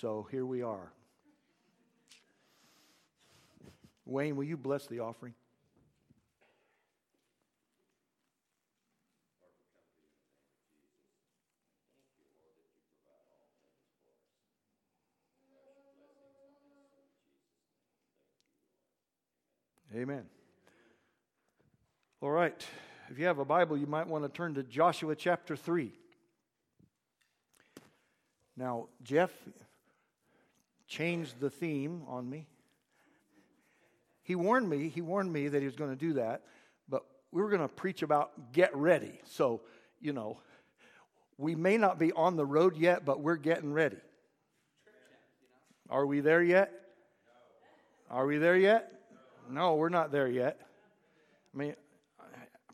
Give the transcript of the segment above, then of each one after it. So here we are. Wayne, will you bless the offering? Amen. All right. If you have a Bible, you might want to turn to Joshua chapter 3. Now, Jeff changed the theme on me. He warned me that he was going to do that, but we were going to preach about get ready. So, you know, we may not be on the road yet, but we're getting ready. Are we there yet? Are we there yet? No, we're not there yet. I mean,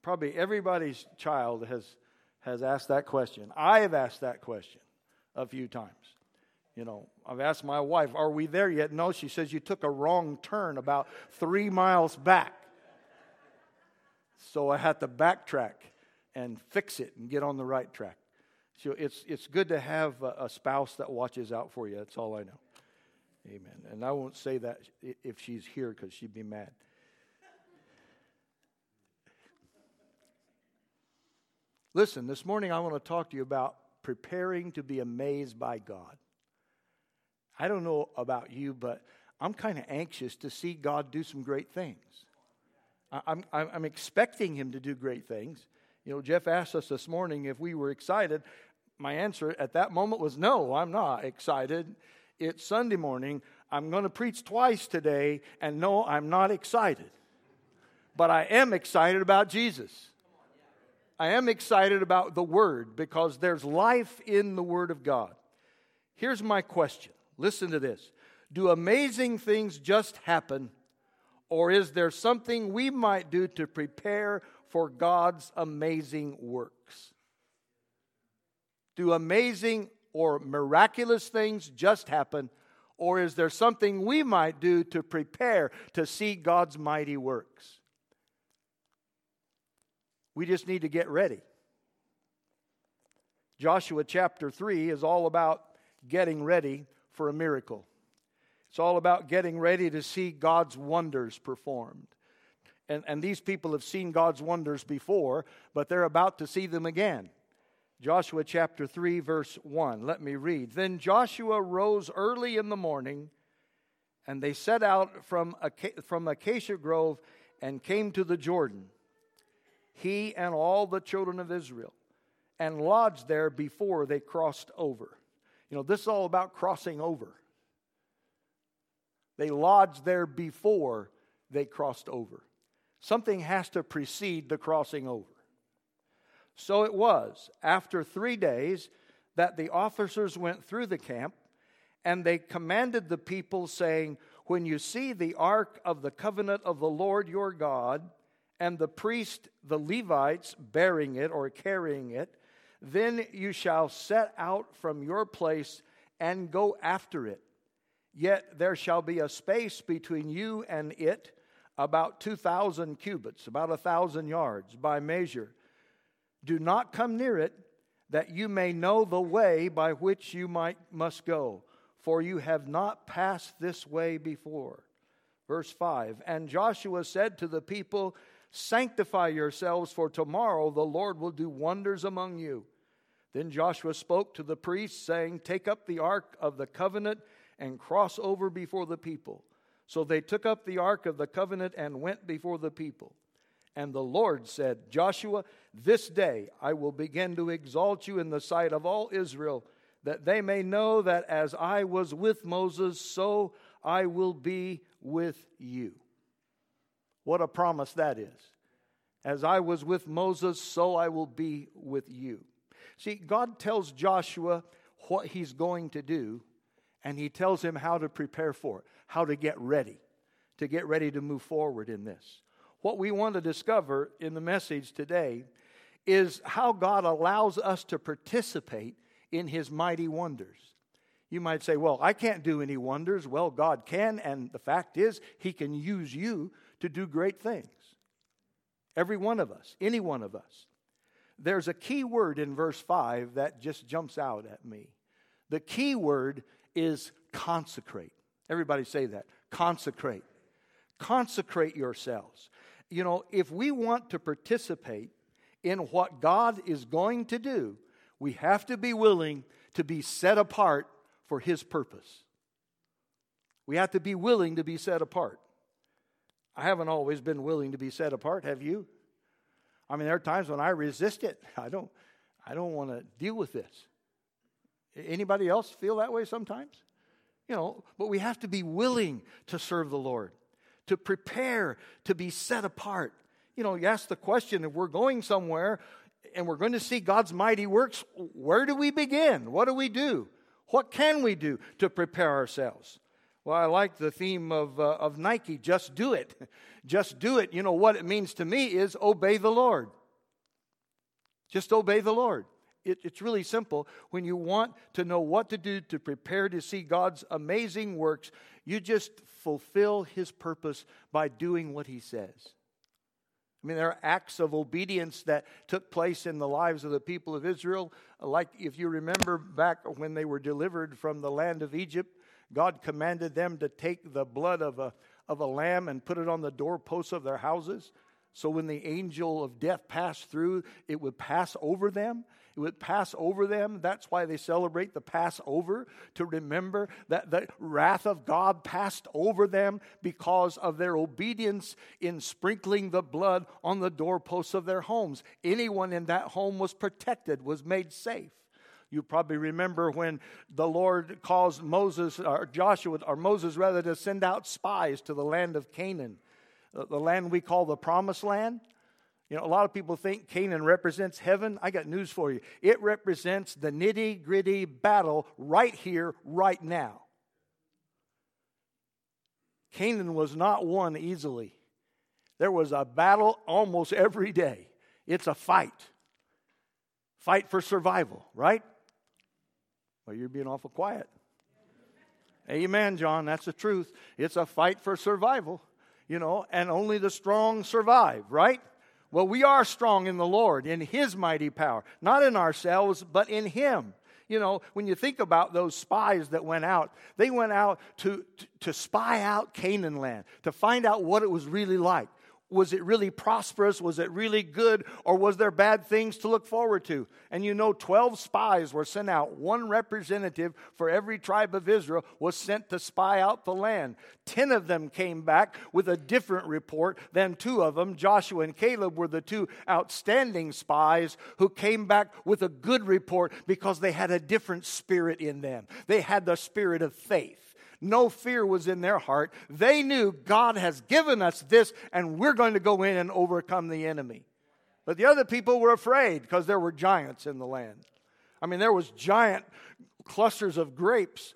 probably everybody's child has asked that question. I have asked that question a few times. You know, I've asked my wife, are we there yet? No, she says, you took a wrong turn about 3 miles back. So I had to backtrack and fix it and get on the right track. So it's good to have a spouse that watches out for you. That's all I know. Amen. And I won't say that if she's here because she'd be mad. Listen, this morning I want to talk to you about preparing to be amazed by God. I don't know about you, but I'm kind of anxious to see God do some great things. I'm expecting Him to do great things. You know, Jeff asked us this morning if we were excited. My answer at that moment was, no, I'm not excited. It's Sunday morning. I'm going to preach twice today, and no, I'm not excited. But I am excited about Jesus. I am excited about the Word because there's life in the Word of God. Here's my question. Listen to this. Do amazing things just happen, or is there something we might do to prepare for God's amazing works? Do amazing or miraculous things just happen, or is there something we might do to prepare to see God's mighty works? We just need to get ready. Joshua chapter 3 is all about getting ready for a miracle. It's all about getting ready to see God's wonders performed. And these people have seen God's wonders before, but they're about to see them again. Joshua chapter 3, verse 1. Let me read. Then Joshua rose early in the morning, and they set out from Acacia Grove and came to the Jordan, he and all the children of Israel, and lodged there before they crossed over. You know, this is all about crossing over. They lodged there before they crossed over. Something has to precede the crossing over. So it was, after 3 days, that the officers went through the camp, and they commanded the people, saying, when you see the ark of the covenant of the Lord your God, and the priest, the Levites, bearing it or carrying it, then you shall set out from your place and go after it. Yet there shall be a space between you and it, about 2,000 cubits, about 1,000 yards by measure. Do not come near it, that you may know the way by which you must go, for you have not passed this way before. Verse 5, and Joshua said to the people, sanctify yourselves, for tomorrow the Lord will do wonders among you. Then Joshua spoke to the priests, saying, take up the ark of the covenant and cross over before the people. So they took up the ark of the covenant and went before the people. And the Lord said, Joshua, this day I will begin to exalt you in the sight of all Israel, that they may know that as I was with Moses, so I will be with you. What a promise that is. As I was with Moses, so I will be with you. See, God tells Joshua what he's going to do, and he tells him how to prepare for it, how to get ready to move forward in this. What we want to discover in the message today is how God allows us to participate in His mighty wonders. You might say, well, I can't do any wonders. Well, God can, and the fact is, He can use you to do great things. Every one of us, any one of us. There's a key word in verse 5 that just jumps out at me. The key word is consecrate. Everybody say that. Consecrate. Consecrate yourselves. You know, if we want to participate in what God is going to do, we have to be willing to be set apart for His purpose. We have to be willing to be set apart. I haven't always been willing to be set apart, have you? I mean, there are times when I resist it. I don't want to deal with this. Anybody else feel that way sometimes? You know, but we have to be willing to serve the Lord, to prepare to be set apart. You know, you ask the question, if we're going somewhere and we're going to see God's mighty works, where do we begin? What do we do? What can we do to prepare ourselves? Well, I like the theme of Nike, just do it. Just do it. You know, what it means to me is obey the Lord. Just obey the Lord. It's really simple. When you want to know what to do to prepare to see God's amazing works, you just fulfill His purpose by doing what He says. I mean, there are acts of obedience that took place in the lives of the people of Israel. Like if you remember back when they were delivered from the land of Egypt, God commanded them to take the blood of a lamb and put it on the doorposts of their houses. So when the angel of death passed through, it would pass over them. It would pass over them. That's why they celebrate the Passover, to remember that the wrath of God passed over them because of their obedience in sprinkling the blood on the doorposts of their homes. Anyone in that home was protected, was made safe. You probably remember when the Lord caused Moses to send out spies to the land of Canaan, the land we call the Promised Land. You know, a lot of people think Canaan represents heaven. I got news for you. It represents the nitty-gritty battle right here, right now. Canaan was not won easily. There was a battle almost every day. It's a fight. Fight for survival, right? Well, you're being awful quiet. Amen, John. That's the truth. It's a fight for survival, you know, and only the strong survive, right? Well, we are strong in the Lord, in His mighty power. Not in ourselves, but in Him. You know, when you think about those spies that went out, they went out to spy out Canaan land, to find out what it was really like. Was it really prosperous? Was it really good? Or was there bad things to look forward to? And you know, 12 spies were sent out. One representative for every tribe of Israel was sent to spy out the land. 10 of them came back with a different report than 2 of them. Joshua and Caleb were the 2 outstanding spies who came back with a good report because they had a different spirit in them. They had the spirit of faith. No fear was in their heart. They knew God has given us this, and we're going to go in and overcome the enemy. But the other people were afraid because there were giants in the land. I mean, there was giant clusters of grapes.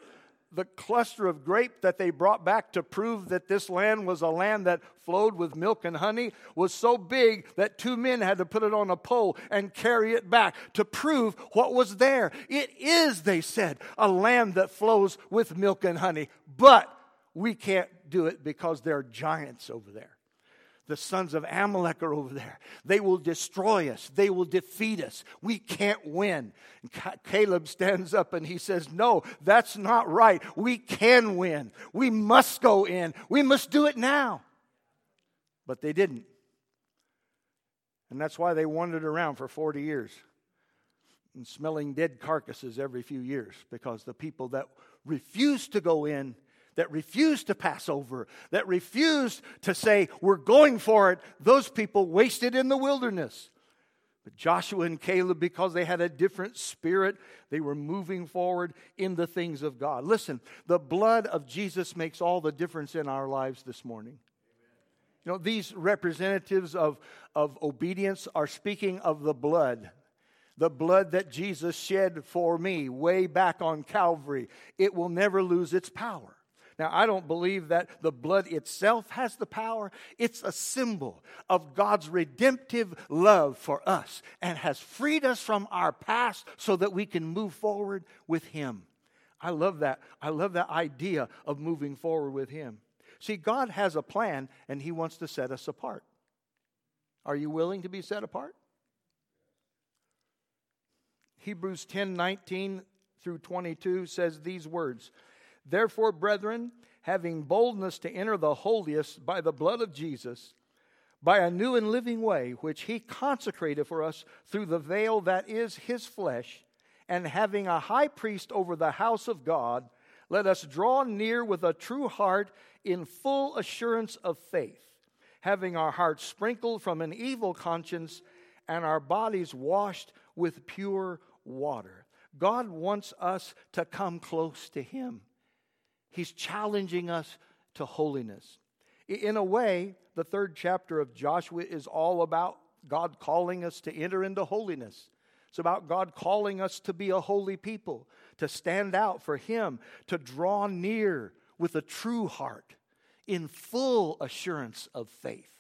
The cluster of grape that they brought back to prove that this land was a land that flowed with milk and honey was so big that 2 men had to put it on a pole and carry it back to prove what was there. It is, they said, a land that flows with milk and honey, but we can't do it because there are giants over there. The sons of Amalek are over there. They will destroy us. They will defeat us. We can't win. Caleb stands up and he says, no, that's not right. We can win. We must go in. We must do it now. But they didn't. And that's why they wandered around for 40 years and smelling dead carcasses every few years, because the people that refused to go in, that refused to pass over, that refused to say, we're going for it, those people wasted in the wilderness. But Joshua and Caleb, because they had a different spirit, they were moving forward in the things of God. Listen, the blood of Jesus makes all the difference in our lives this morning. You know, these representatives of obedience are speaking of the blood. The blood that Jesus shed for me way back on Calvary. It will never lose its power. Now, I don't believe that the blood itself has the power. It's a symbol of God's redemptive love for us and has freed us from our past so that we can move forward with Him. I love that. I love that idea of moving forward with Him. See, God has a plan, and He wants to set us apart. Are you willing to be set apart? Hebrews 10:19 through 22 says these words. Therefore, brethren, having boldness to enter the holiest by the blood of Jesus, by a new and living way, which he consecrated for us through the veil that is his flesh, and having a high priest over the house of God, let us draw near with a true heart in full assurance of faith, having our hearts sprinkled from an evil conscience and our bodies washed with pure water. God wants us to come close to him. He's challenging us to holiness. In a way, the third chapter of Joshua is all about God calling us to enter into holiness. It's about God calling us to be a holy people, to stand out for him, to draw near with a true heart in full assurance of faith.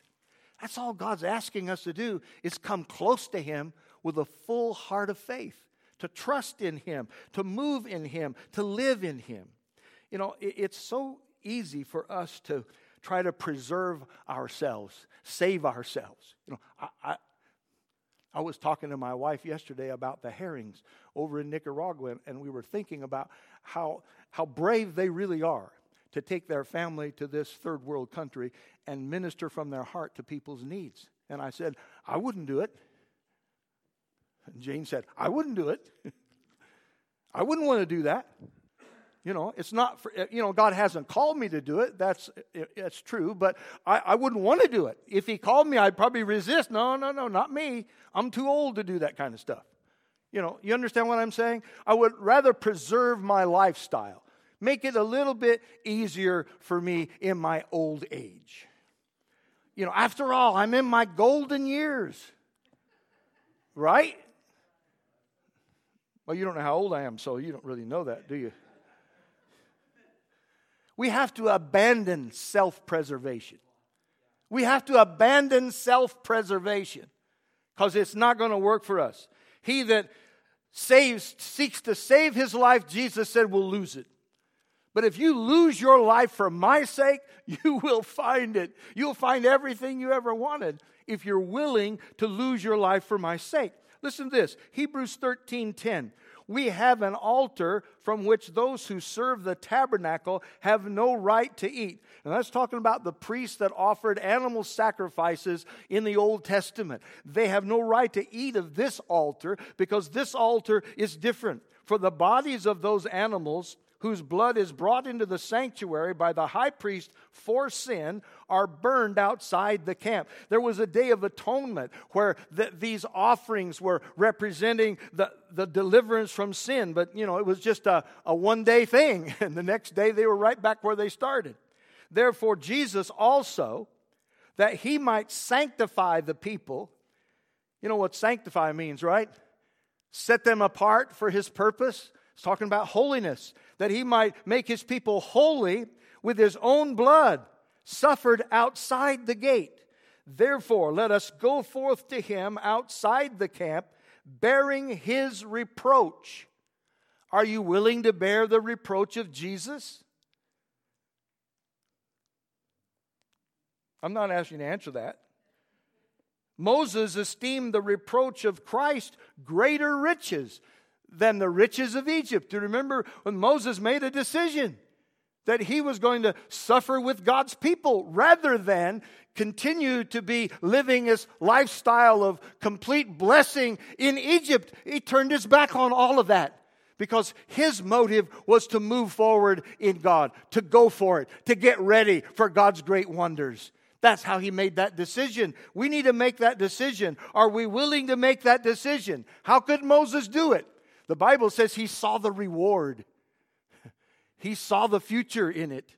That's all God's asking us to do, is come close to him with a full heart of faith, to trust in him, to move in him, to live in him. You know, it's so easy for us to try to preserve ourselves, save ourselves. You know, I was talking to my wife yesterday about the herrings over in Nicaragua, and we were thinking about how brave they really are to take their family to this third world country and minister from their heart to people's needs. And I said, I wouldn't do it. And Jane said, I wouldn't do it. I wouldn't want to do that. You know, it's not for, you know, God hasn't called me to do it. That's true, but I wouldn't want to do it. If he called me, I'd probably resist. No, not me. I'm too old to do that kind of stuff. You know, you understand what I'm saying? I would rather preserve my lifestyle, make it a little bit easier for me in my old age. You know, after all, I'm in my golden years, right? Well, you don't know how old I am, so you don't really know that, do you? We have to abandon self-preservation. We have to abandon self-preservation because it's not going to work for us. He that seeks to save his life, Jesus said, will lose it. But if you lose your life for my sake, you will find it. You'll find everything you ever wanted if you're willing to lose your life for my sake. Listen to this, Hebrews 13:10. We have an altar from which those who serve the tabernacle have no right to eat. And that's talking about the priests that offered animal sacrifices in the Old Testament. They have no right to eat of this altar because this altar is different. For the bodies of those animals whose blood is brought into the sanctuary by the high priest for sin, are burned outside the camp. There was a day of atonement where these offerings were representing the deliverance from sin. But, you know, it was just a one-day thing. And the next day they were right back where they started. Therefore, Jesus also, that he might sanctify the people. You know what sanctify means, right? Set them apart for his purpose. It's talking about holiness, that he might make his people holy with his own blood, suffered outside the gate. Therefore, let us go forth to him outside the camp, bearing his reproach. Are you willing to bear the reproach of Jesus? I'm not asking you to answer that. Moses esteemed the reproach of Christ greater riches than the riches of Egypt. Do you remember when Moses made a decision that he was going to suffer with God's people rather than continue to be living his lifestyle of complete blessing in Egypt? He turned his back on all of that because his motive was to move forward in God, to go for it, to get ready for God's great wonders. That's how he made that decision. We need to make that decision. Are we willing to make that decision? How could Moses do it? The Bible says he saw the reward. He saw the future in it.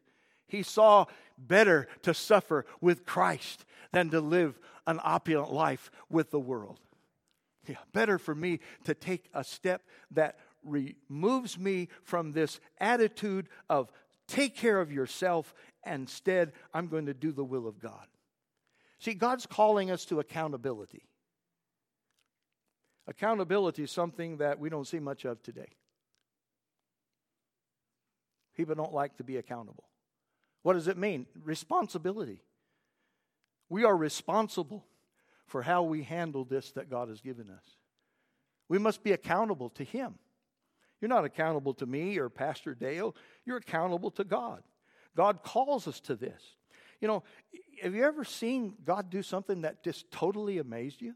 He saw better to suffer with Christ than to live an opulent life with the world. Yeah, better for me to take a step that removes me from this attitude of take care of yourself. Instead, I'm going to do the will of God. See, God's calling us to accountability. Accountability is something that we don't see much of today. People don't like to be accountable. What does it mean? Responsibility. We are responsible for how we handle this that God has given us. We must be accountable to him. You're not accountable to me or Pastor Dale. You're accountable to God. God calls us to this. You know, have you ever seen God do something that just totally amazed you?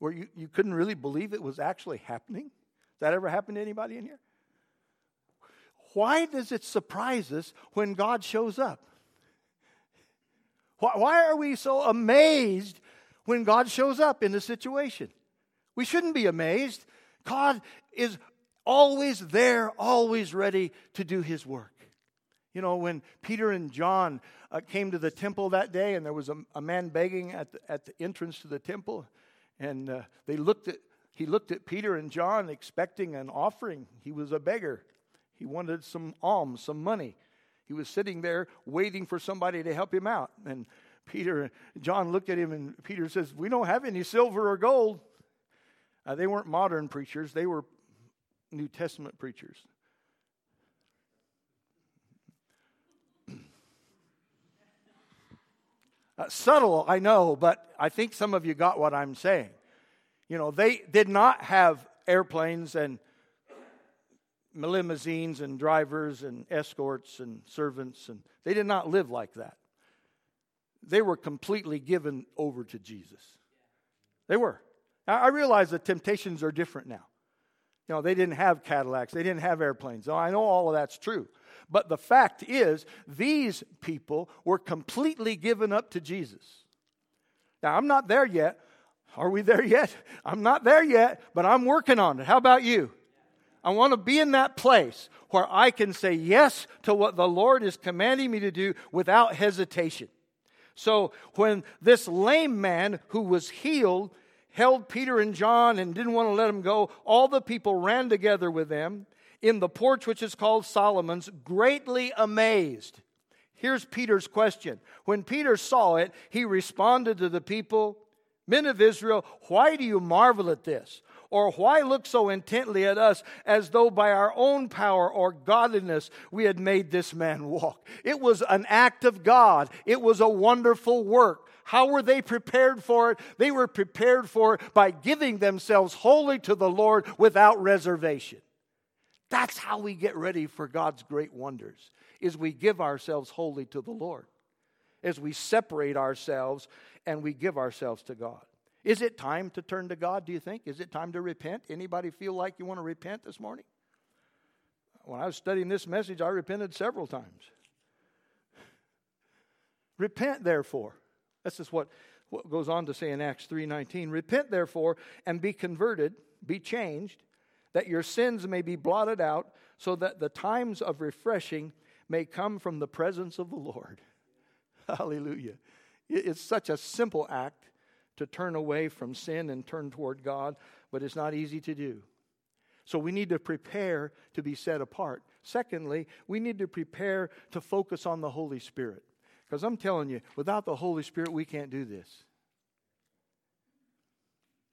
Where you couldn't really believe it was actually happening? That ever happened to anybody in here? Why does it surprise us when God shows up? Why are we so amazed when God shows up in a situation? We shouldn't be amazed. God is always there, always ready to do His work. You know, when Peter and John came to the temple that day, and there was a man begging at the entrance to the temple, and he looked at Peter and John expecting an offering. He was a beggar. He wanted some alms, some money. He was sitting there waiting for somebody to help him out. And Peter, John looked at him, and Peter says, "We don't have any silver or gold." They weren't modern preachers. They were New Testament preachers. Subtle, I know, but I think some of you got what I'm saying. You know, they did not have airplanes and limousines and drivers and escorts and servants, and they did not live like that. They were completely given over to Jesus. They were. Now, I realize the temptations are different now. You know, they didn't have Cadillacs. They didn't have airplanes. Now, I know all of that's true. But the fact is, these people were completely given up to Jesus. Now, I'm not there yet. Are we there yet? I'm not there yet, but I'm working on it. How about you? I want to be in that place where I can say yes to what the Lord is commanding me to do without hesitation. So when this lame man who was healed held Peter and John and didn't want to let them go, all the people ran together with them in the porch which is called Solomon's, greatly amazed. Here's Peter's question. When Peter saw it, he responded to the people, "Men of Israel, why do you marvel at this? Or why look so intently at us as though by our own power or godliness we had made this man walk?" It was an act of God. It was a wonderful work. How were they prepared for it? They were prepared for it by giving themselves wholly to the Lord without reservation. That's how we get ready for God's great wonders, is we give ourselves wholly to the Lord, as we separate ourselves and we give ourselves to God. Is it time to turn to God, do you think? Is it time to repent? Anybody feel like you want to repent this morning? When I was studying this message, I repented several times. Repent, therefore. This is what goes on to say in Acts 3:19. "Repent, therefore, and be converted, be changed, that your sins may be blotted out, so that the times of refreshing may come from the presence of the Lord." Hallelujah. It's such a simple act to turn away from sin and turn toward God, but it's not easy to do. So we need to prepare to be set apart. Secondly, we need to prepare to focus on the Holy Spirit. Because I'm telling you, without the Holy Spirit, we can't do this.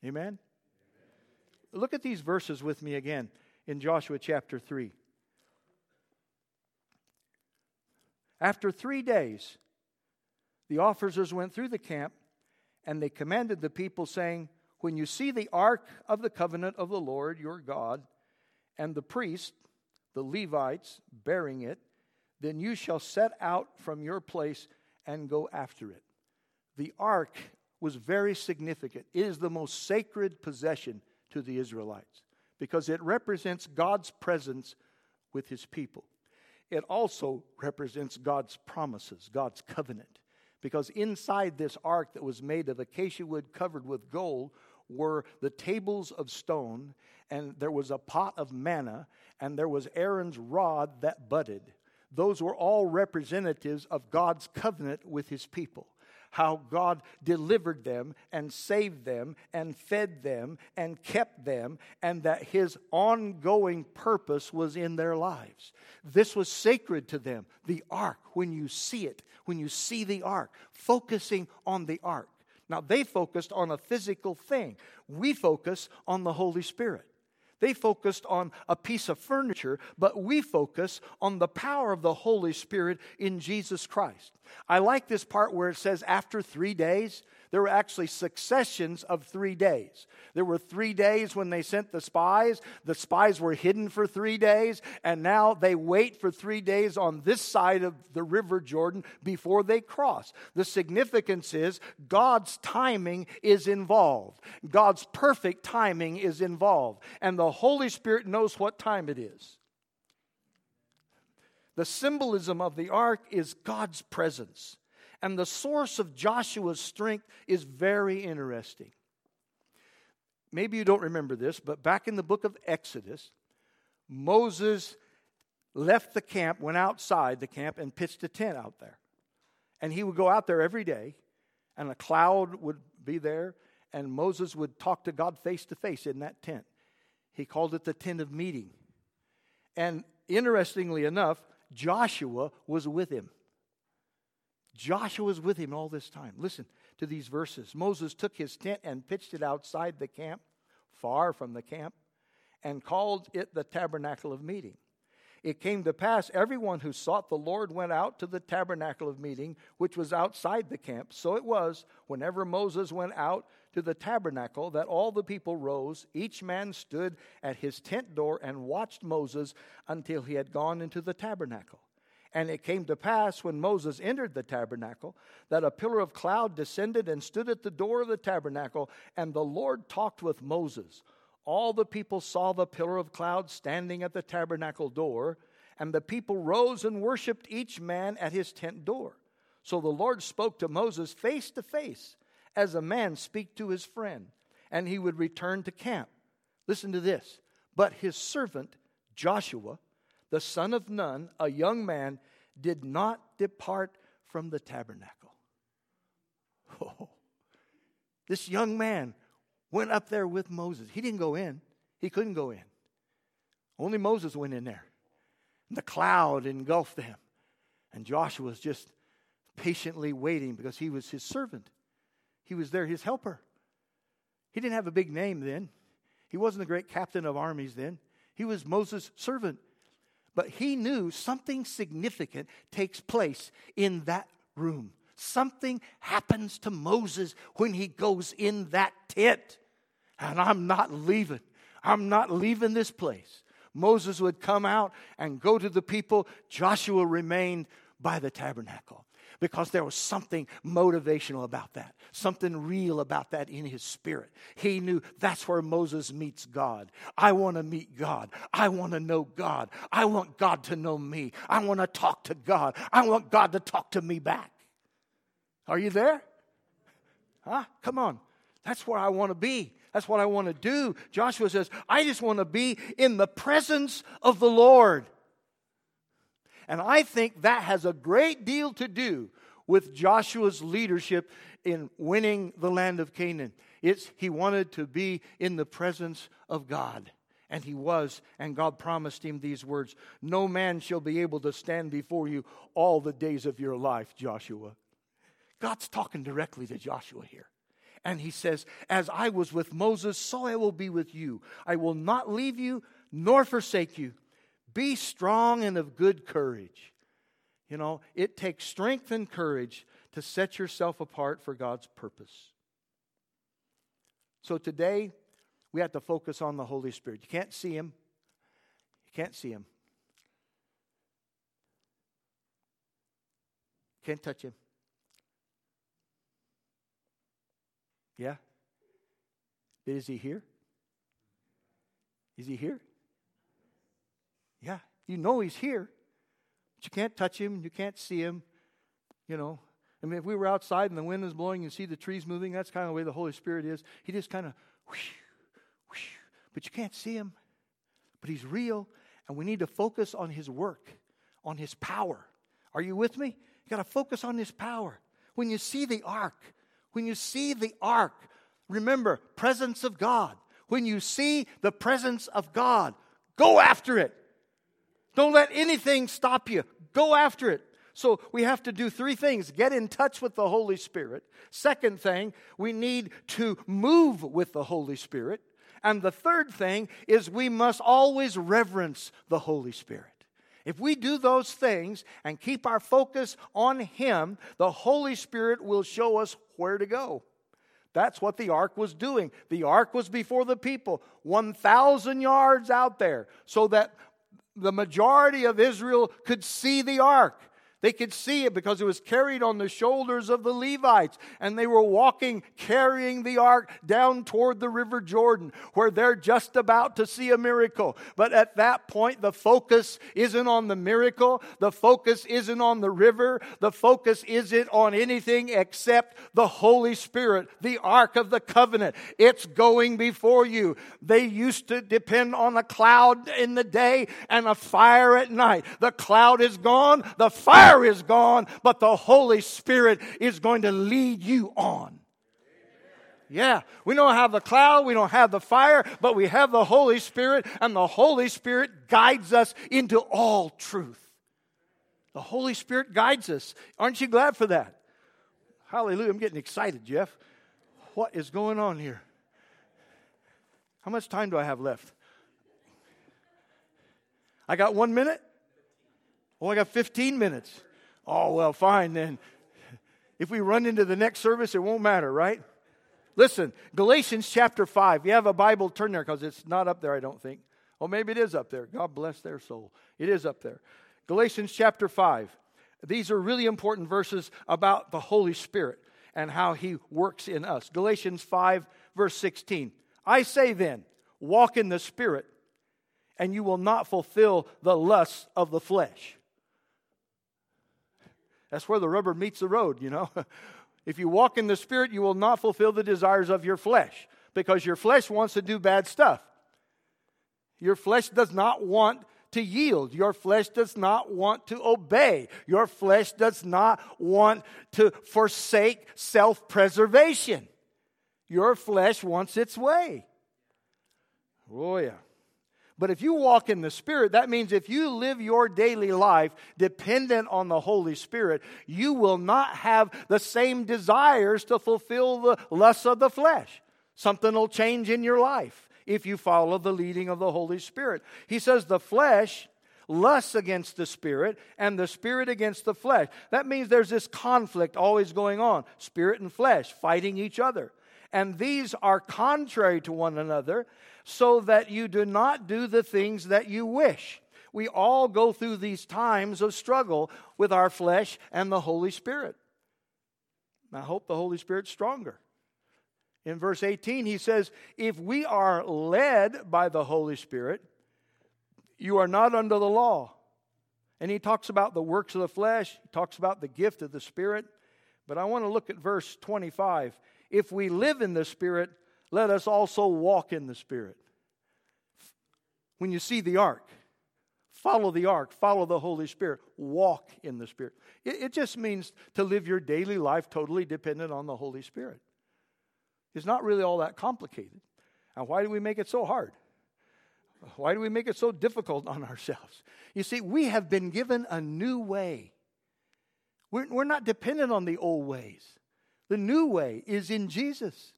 Amen? Look at these verses with me again in Joshua chapter 3. After 3 days, the officers went through the camp, and they commanded the people, saying, "When you see the ark of the covenant of the Lord your God, and the priests, the Levites, bearing it, then you shall set out from your place and go after it." The ark was very significant. It is the most sacred possession to the Israelites because it represents God's presence with His people. It also represents God's promises, God's covenant, because inside this ark that was made of acacia wood covered with gold were the tables of stone, and there was a pot of manna, and there was Aaron's rod that budded. Those were all representatives of God's covenant with His people. How God delivered them and saved them and fed them and kept them, and that His ongoing purpose was in their lives. This was sacred to them. The ark, when you see it, when you see the ark, focusing on the ark. Now, they focused on a physical thing. We focus on the Holy Spirit. They focused on a piece of furniture, but we focus on the power of the Holy Spirit in Jesus Christ. I like this part where it says after 3 days, there were actually successions of 3 days. There were 3 days when they sent the spies. The spies were hidden for 3 days, and now they wait for 3 days on this side of the river Jordan before they cross. The significance is God's timing is involved. God's perfect timing is involved, and the Holy Spirit knows what time it is. The symbolism of the ark is God's presence. And the source of Joshua's strength is very interesting. Maybe you don't remember this, but back in the book of Exodus, Moses left the camp, went outside the camp, and pitched a tent out there. And he would go out there every day, and a cloud would be there, and Moses would talk to God face to face in that tent. He called it the tent of meeting. And interestingly enough, Joshua was with him. Joshua was with him all this time. Listen to these verses. Moses took his tent and pitched it outside the camp, far from the camp, and called it the Tabernacle of Meeting. It came to pass, everyone who sought the Lord went out to the Tabernacle of Meeting, which was outside the camp. So it was, whenever Moses went out to the tabernacle, that all the people rose. Each man stood at his tent door and watched Moses until he had gone into the tabernacle. And it came to pass, when Moses entered the tabernacle, that a pillar of cloud descended and stood at the door of the tabernacle, and the Lord talked with Moses. All the people saw the pillar of cloud standing at the tabernacle door, and the people rose and worshipped each man at his tent door. So the Lord spoke to Moses face to face, as a man speaks to his friend, and he would return to camp. Listen to this. But his servant Joshua, the son of Nun, a young man, did not depart from the tabernacle. Oh, this young man went up there with Moses. He didn't go in. He couldn't go in. Only Moses went in there. The cloud engulfed them. And Joshua was just patiently waiting because he was his servant. He was there, his helper. He didn't have a big name then. He wasn't a great captain of armies then. He was Moses' servant. But he knew something significant takes place in that room. Something happens to Moses when he goes in that tent. And I'm not leaving. I'm not leaving this place. Moses would come out and go to the people. Joshua remained by the tabernacle, because there was something motivational about that, something real about that in his spirit. He knew that's where Moses meets God. I want to meet God. I want to know God. I want God to know me. I want to talk to God. I want God to talk to me back. Are you there? Huh? Come on. That's where I want to be. That's what I want to do. Joshua says, I just want to be in the presence of the Lord. And I think that has a great deal to do with Joshua's leadership in winning the land of Canaan. He wanted to be in the presence of God. And he was, and God promised him these words. No man shall be able to stand before you all the days of your life, Joshua. God's talking directly to Joshua here. And he says, as I was with Moses, so I will be with you. I will not leave you nor forsake you. Be strong and of good courage. You know, it takes strength and courage to set yourself apart for God's purpose. So today, we have to focus on the Holy Spirit. You can't see Him. You can't see Him. Can't touch Him. Yeah? But is He here? Is He here? Yeah, you know He's here, but you can't touch Him, you can't see Him, you know. I mean, if we were outside and the wind was blowing and see the trees moving, that's kind of the way the Holy Spirit is. He just kind of, whoosh, whoosh, but you can't see Him. But He's real, and we need to focus on His work, on His power. Are you with me? You got to focus on His power. When you see the ark, remember, presence of God. When you see the presence of God, go after it. Don't let anything stop you. Go after it. So we have to do three things. Get in touch with the Holy Spirit. Second thing, we need to move with the Holy Spirit. And the third thing is we must always reverence the Holy Spirit. If we do those things and keep our focus on Him, the Holy Spirit will show us where to go. That's what the ark was doing. The ark was before the people, 1,000 yards out there, so that the majority of Israel could see the ark. They could see it because it was carried on the shoulders of the Levites. And they were walking, carrying the ark down toward the River Jordan, where they're just about to see a miracle. But at that point, the focus isn't on the miracle. The focus isn't on the river. The focus isn't on anything except the Holy Spirit, the Ark of the Covenant. It's going before you. They used to depend on a cloud in the day and a fire at night. The cloud is gone. The fire is gone, but the Holy Spirit is going to lead you on. Yeah, we don't have the cloud, we don't have the fire, but we have the Holy Spirit, and the Holy Spirit guides us into all truth. The Holy Spirit guides us. Aren't you glad for that? Hallelujah. I'm getting excited, Jeff. What is going on here? How much time do I have left? I got 1 minute? Oh, I got 15 minutes. Oh, well, fine then. If we run into the next service, it won't matter, right? Listen, Galatians chapter 5. If you have a Bible, turn there, because it's not up there, I don't think. Oh, maybe it is up there. God bless their soul. It is up there. Galatians chapter 5. These are really important verses about the Holy Spirit and how He works in us. Galatians 5, verse 16. I say then, walk in the Spirit, and you will not fulfill the lusts of the flesh. That's where the rubber meets the road, you know. If you walk in the Spirit, you will not fulfill the desires of your flesh, because your flesh wants to do bad stuff. Your flesh does not want to yield. Your flesh does not want to obey. Your flesh does not want to forsake self-preservation. Your flesh wants its way. Oh, yeah. But if you walk in the Spirit, that means if you live your daily life dependent on the Holy Spirit, you will not have the same desires to fulfill the lusts of the flesh. Something will change in your life if you follow the leading of the Holy Spirit. He says the flesh lusts against the Spirit and the Spirit against the flesh. That means there's this conflict always going on, Spirit and flesh fighting each other. And these are contrary to one another, so that you do not do the things that you wish. We all go through these times of struggle with our flesh and the Holy Spirit. And I hope the Holy Spirit's stronger. In verse 18, he says, if we are led by the Holy Spirit, you are not under the law. And he talks about the works of the flesh. He talks about the gift of the Spirit. But I want to look at verse 25. If we live in the Spirit, let us also walk in the Spirit. When you see the ark, follow the Holy Spirit, walk in the Spirit. It just means to live your daily life totally dependent on the Holy Spirit. It's not really all that complicated. And why do we make it so hard? Why do we make it so difficult on ourselves? You see, we have been given a new way. We're not dependent on the old ways. The new way is in Jesus.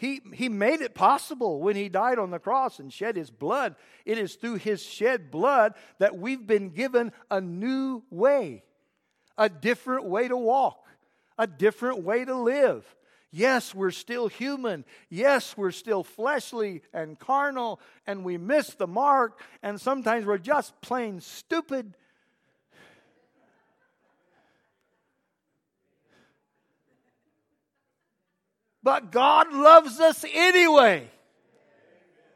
He made it possible when He died on the cross and shed His blood. It is through His shed blood that we've been given a new way, a different way to walk, a different way to live. Yes, we're still human. Yes, we're still fleshly and carnal, and we miss the mark, and sometimes we're just plain stupid. But God loves us anyway.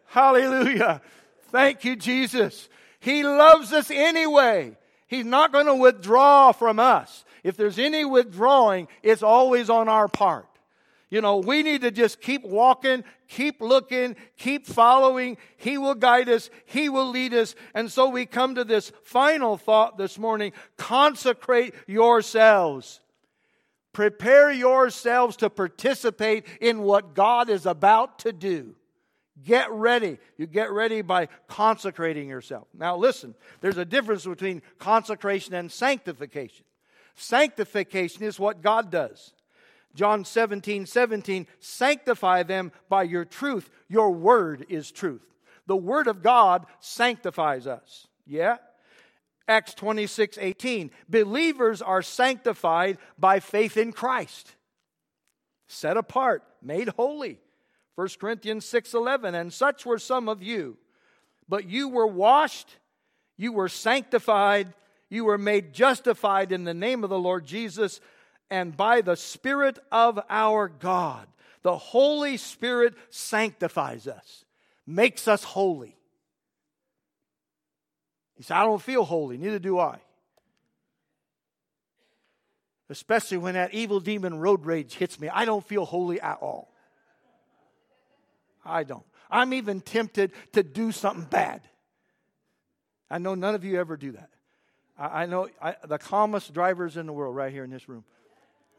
Hallelujah. Thank you, Jesus. He loves us anyway. He's not going to withdraw from us. If there's any withdrawing, it's always on our part. You know, we need to just keep walking, keep looking, keep following. He will guide us. He will lead us. And so we come to this final thought this morning. Consecrate yourselves. Prepare yourselves to participate in what God is about to do. Get ready. You get ready by consecrating yourself. Now listen, there's a difference between consecration and sanctification. Sanctification is what God does. John 17:17, sanctify them by your truth. Your word is truth. The word of God sanctifies us. Yeah? Acts 26:18, believers are sanctified by faith in Christ. set apart, made holy. 1 Corinthians 6:11, and such were some of you. But you were washed, you were sanctified, you were made justified in the name of the Lord Jesus and by the Spirit of our God. The Holy Spirit sanctifies us, makes us holy. He said, I don't feel holy, neither do I. Especially when that evil demon road rage hits me, I don't feel holy at all. I don't. I'm even tempted to do something bad. I know none of you ever do that. I know the calmest drivers in the world right here in this room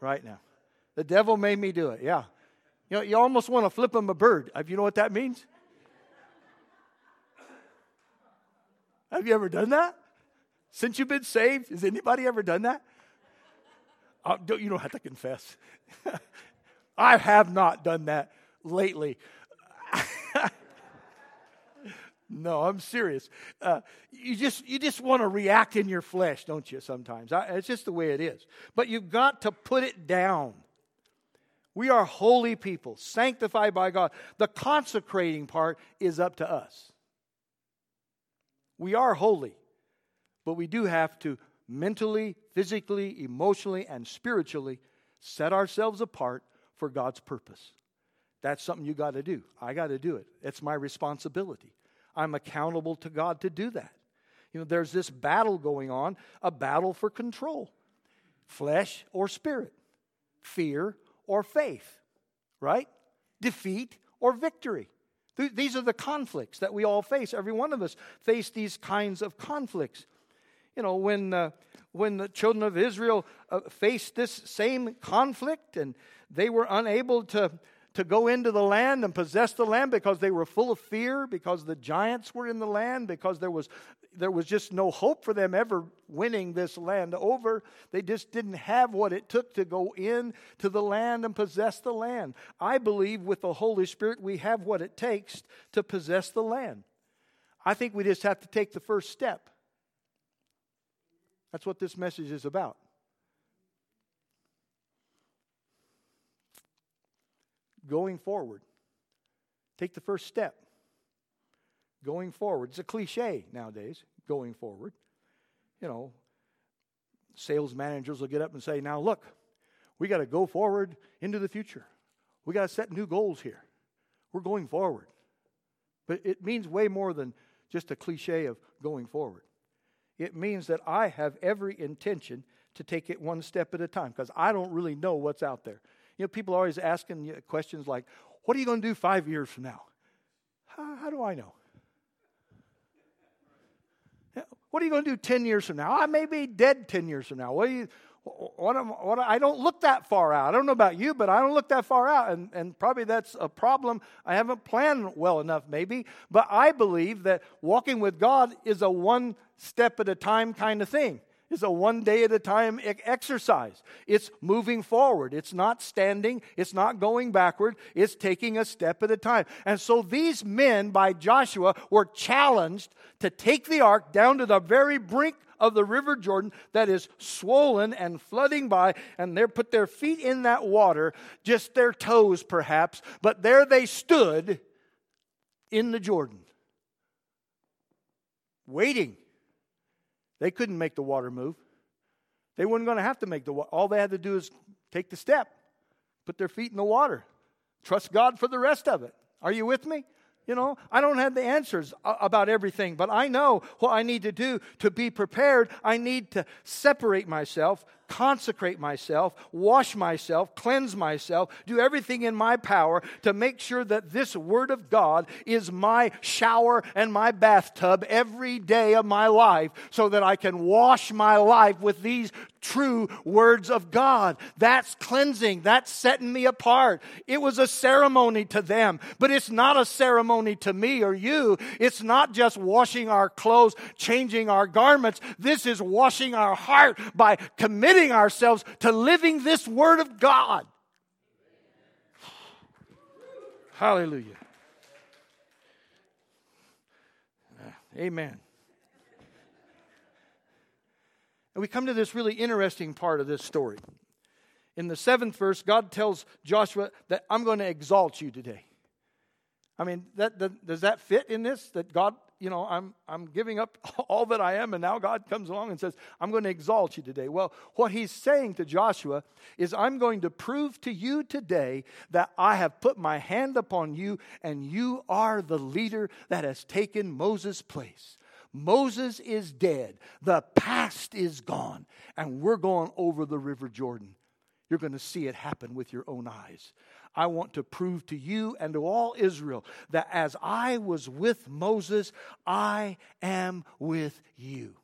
right now. The devil made me do it, yeah. You know, you almost want to flip him a bird. If you know what that means? Have you ever done that? Since you've been saved, has anybody ever done that? You don't have to confess. I have not done that lately. No, I'm serious. You just want to react in your flesh, don't you, sometimes? It's just the way it is. But you've got to put it down. We are holy people, sanctified by God. The consecrating part is up to us. We are holy, but we do have to mentally, physically, emotionally, and spiritually set ourselves apart for God's purpose. That's something you got to do. I got to do it. It's my responsibility. I'm accountable to God to do that. You know, there's this battle going on, a battle for control. Flesh or spirit, fear or faith, right? Defeat or victory. These are the conflicts that we all face. Every one of us face these kinds of conflicts. You know, when the children of Israel faced this same conflict and they were unable to go into the land and possess the land because they were full of fear, because the giants were in the land, because there was just no hope for them ever winning this land over. They just didn't have what it took to go in to the land and possess the land. I believe with the Holy Spirit we have what it takes to possess the land. I think we just have to take the first step. That's what this message is about. Going forward. Take the first step. Going forward. It's a cliche nowadays, going forward. You know, sales managers will get up and say, now look, we got to go forward into the future. We got to set new goals here. We're going forward. But it means way more than just a cliche of going forward. It means that I have every intention to take it one step at a time because I don't really know what's out there. You know, people are always asking you questions like, what are you going to do 5 years from now? How do I know? What are you going to do 10 years from now? I may be dead 10 years from now. I don't look that far out. I don't know about you, but I don't look that far out. And probably that's a problem. I haven't planned well enough maybe. But I believe that walking with God is a one step at a time kind of thing. It's a one day at a time exercise. It's moving forward. It's not standing. It's not going backward. It's taking a step at a time. And so these men by Joshua were challenged to take the ark down to the very brink of the river Jordan that is swollen and flooding by, and they put their feet in that water, just their toes perhaps, but there they stood in the Jordan, waiting. They couldn't make the water move. They weren't going to have to make the water. All they had to do is take the step, put their feet in the water, trust God for the rest of it. Are you with me? You know, I don't have the answers about everything, but I know what I need to do to be prepared. I need to separate myself, consecrate myself, wash myself, cleanse myself, do everything in my power to make sure that this Word of God is my shower and my bathtub every day of my life so that I can wash my life with these true words of God. That's cleansing. That's setting me apart. It was a ceremony to them, but it's not a ceremony to me or you. It's not just washing our clothes, changing our garments. This is washing our heart by committing ourselves to living this Word of God. Hallelujah. Amen. And we come to this really interesting part of this story. in the 7th verse, God tells Joshua that I'm going to exalt you today. I mean, does that fit in this? That God, you know, I'm giving up all that I am, and now God comes along and says, I'm going to exalt you today. Well, what he's saying to Joshua is, I'm going to prove to you today that I have put my hand upon you, and you are the leader that has taken Moses' place. Moses is dead. The past is gone, and we're going over the River Jordan. You're going to see it happen with your own eyes. I want to prove to you and to all Israel that as I was with Moses, I am with you.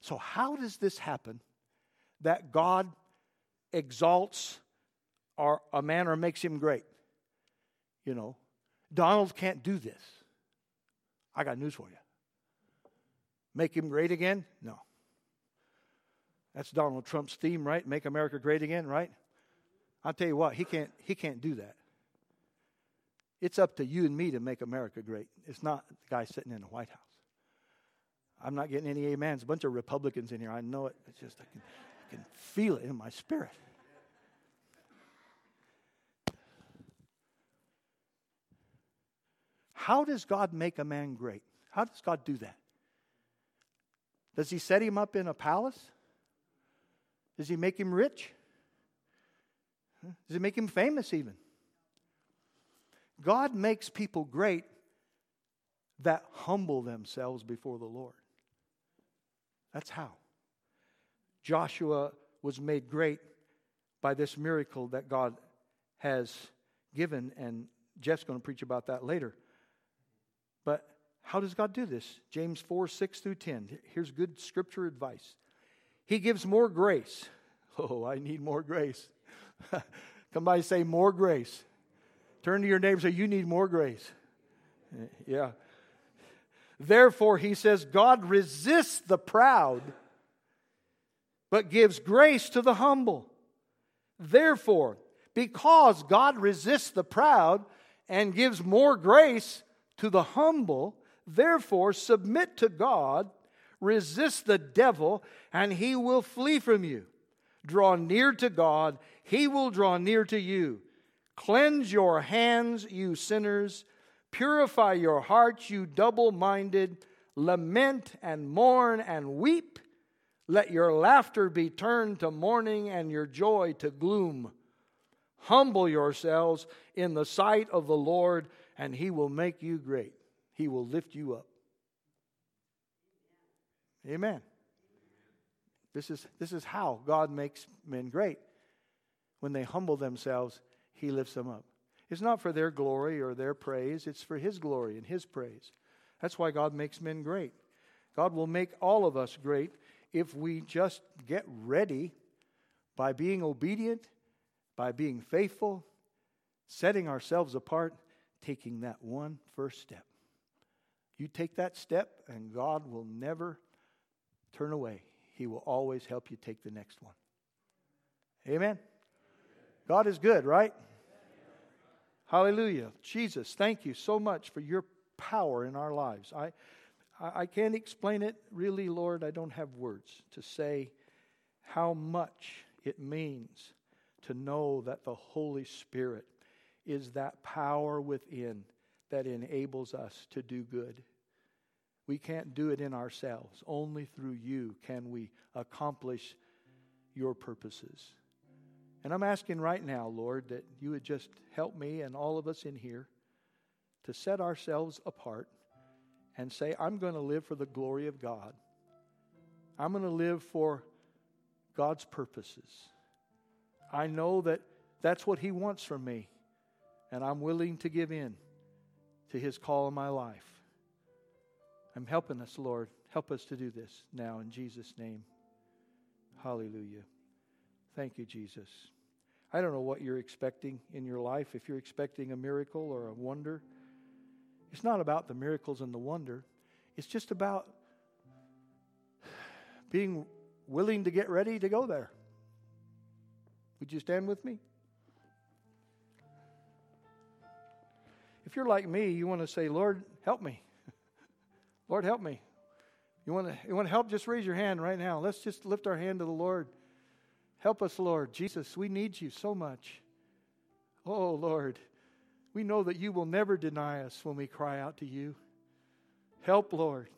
So how does this happen that God exalts a man or makes him great? You know, Donald can't do this. I got news for you. Make him great again? No. That's Donald Trump's theme, right? Make America great again, right? I'll tell you what, he can't do that. It's up to you and me to make America great. It's not the guy sitting in the White House. I'm not getting any amens. A bunch of Republicans in here. I know it. It's just I can feel it in my spirit. How does God make a man great? How does God do that? Does he set him up in a palace? Does he make him rich? Does it make him famous even? God makes people great that humble themselves before the Lord. That's how. Joshua was made great by this miracle that God has given, and Jeff's going to preach about that later. But how does God do this? James 4:6-10. Here's good scripture advice. He gives more grace. Oh, I need more grace. Somebody say more grace. Turn to your neighbor and say, you need more grace. Yeah. Therefore, he says, God resists the proud, but gives grace to the humble. Therefore, because God resists the proud and gives more grace to the humble, therefore submit to God, resist the devil, and he will flee from you. Draw near to God, he will draw near to you. Cleanse your hands, you sinners. Purify your hearts, you double-minded. Lament and mourn and weep. Let your laughter be turned to mourning and your joy to gloom. Humble yourselves in the sight of the Lord, and he will make you great. He will lift you up. Amen. This is how God makes men great. When they humble themselves, he lifts them up. It's not for their glory or their praise. It's for his glory and his praise. That's why God makes men great. God will make all of us great if we just get ready by being obedient, by being faithful, setting ourselves apart, taking that one first step. You take that step and God will never turn away. He will always help you take the next one. Amen? God is good, right? Hallelujah. Jesus, thank you so much for your power in our lives. I can't explain it really, Lord. I don't have words to say how much it means to know that the Holy Spirit is that power within that enables us to do good. We can't do it in ourselves. Only through you can we accomplish your purposes. And I'm asking right now, Lord, that you would just help me and all of us in here to set ourselves apart and say, I'm going to live for the glory of God. I'm going to live for God's purposes. I know that that's what he wants from me, and I'm willing to give in to his call in my life. I'm helping us, Lord. Help us to do this now in Jesus' name. Hallelujah. Thank you, Jesus. I don't know what you're expecting in your life. If you're expecting a miracle or a wonder, it's not about the miracles and the wonder. It's just about being willing to get ready to go there. Would you stand with me? If you're like me, you want to say, Lord, help me. Lord, help me. You want to help? Just raise your hand right now. Let's just lift our hand to the Lord. Help us, Lord. Jesus, we need you so much. Oh, Lord, we know that you will never deny us when we cry out to you. Help, Lord.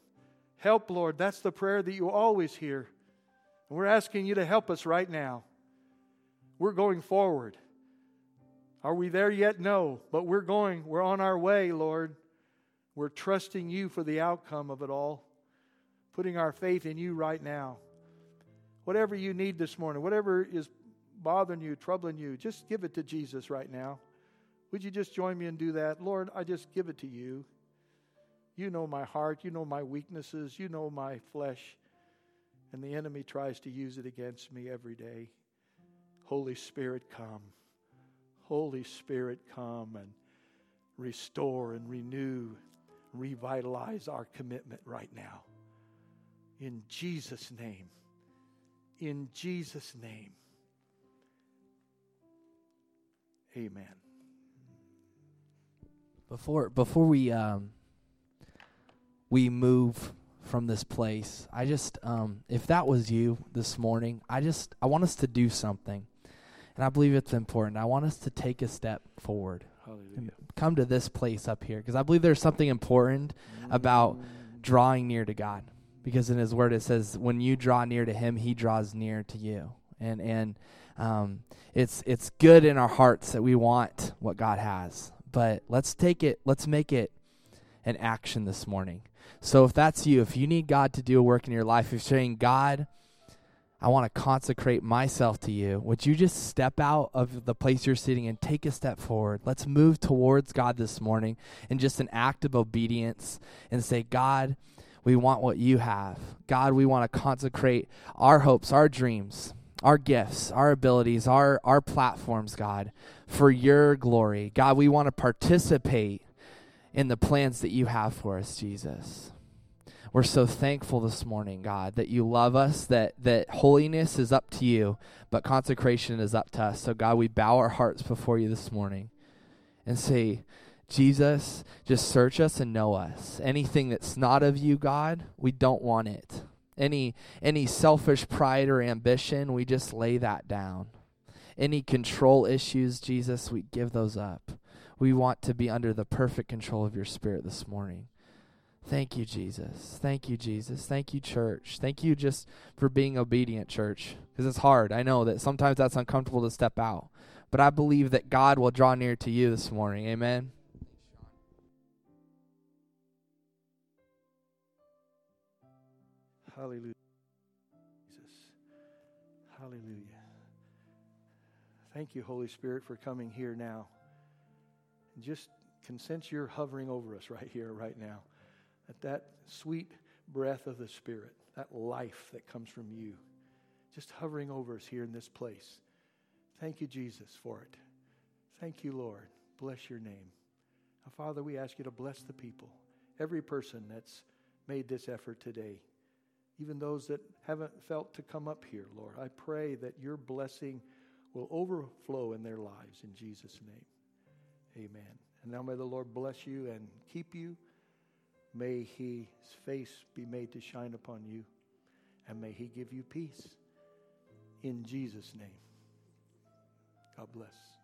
Help, Lord. That's the prayer that you always hear. And we're asking you to help us right now. We're going forward. Are we there yet? No, but we're going. We're on our way, Lord. We're trusting you for the outcome of it all, putting our faith in you right now. Whatever you need this morning, whatever is bothering you, troubling you, just give it to Jesus right now. Would you just join me and do that? Lord, I just give it to you. You know my heart. You know my weaknesses. You know my flesh. And the enemy tries to use it against me every day. Holy Spirit, come. Holy Spirit, come and restore and renew, revitalize our commitment right now. In Jesus' name. In Jesus' name. Amen. Before we move from this place, I just, if that was you this morning, I want us to do something. And I believe it's important. I want us to take a step forward. Hallelujah. And come to this place up here. Because I believe there's something important about drawing near to God. Because in his word it says, when you draw near to him, he draws near to you. And it's good in our hearts that we want what God has. But let's make it an action this morning. So if that's you, if you need God to do a work in your life, if you're saying, God, I want to consecrate myself to you, would you just step out of the place you're sitting and take a step forward? Let's move towards God this morning in just an act of obedience and say, God, we want what you have. God, we want to consecrate our hopes, our dreams, our gifts, our abilities, our platforms, God, for your glory. God, we want to participate in the plans that you have for us, Jesus. We're so thankful this morning, God, that you love us, that holiness is up to you, but consecration is up to us. So, God, we bow our hearts before you this morning and say, Jesus, just search us and know us. Anything that's not of you, God, we don't want it. Any selfish pride or ambition, we just lay that down. Any control issues, Jesus, we give those up. We want to be under the perfect control of your Spirit this morning. Thank you, Jesus. Thank you, Jesus. Thank you, church. Thank you just for being obedient, church, because it's hard. I know that sometimes that's uncomfortable to step out, but I believe that God will draw near to you this morning. Amen. Hallelujah. Jesus. Hallelujah. Thank you, Holy Spirit, for coming here now. Just can sense you're hovering over us right here, right now. That sweet breath of the Spirit, that life that comes from you, just hovering over us here in this place. Thank you, Jesus, for it. Thank you, Lord. Bless your name. Now, Father, we ask you to bless the people, every person that's made this effort today. Even those that haven't felt to come up here, Lord, I pray that your blessing will overflow in their lives in Jesus' name. Amen. And now may the Lord bless you and keep you. May his face be made to shine upon you. And may he give you peace in Jesus' name. God bless.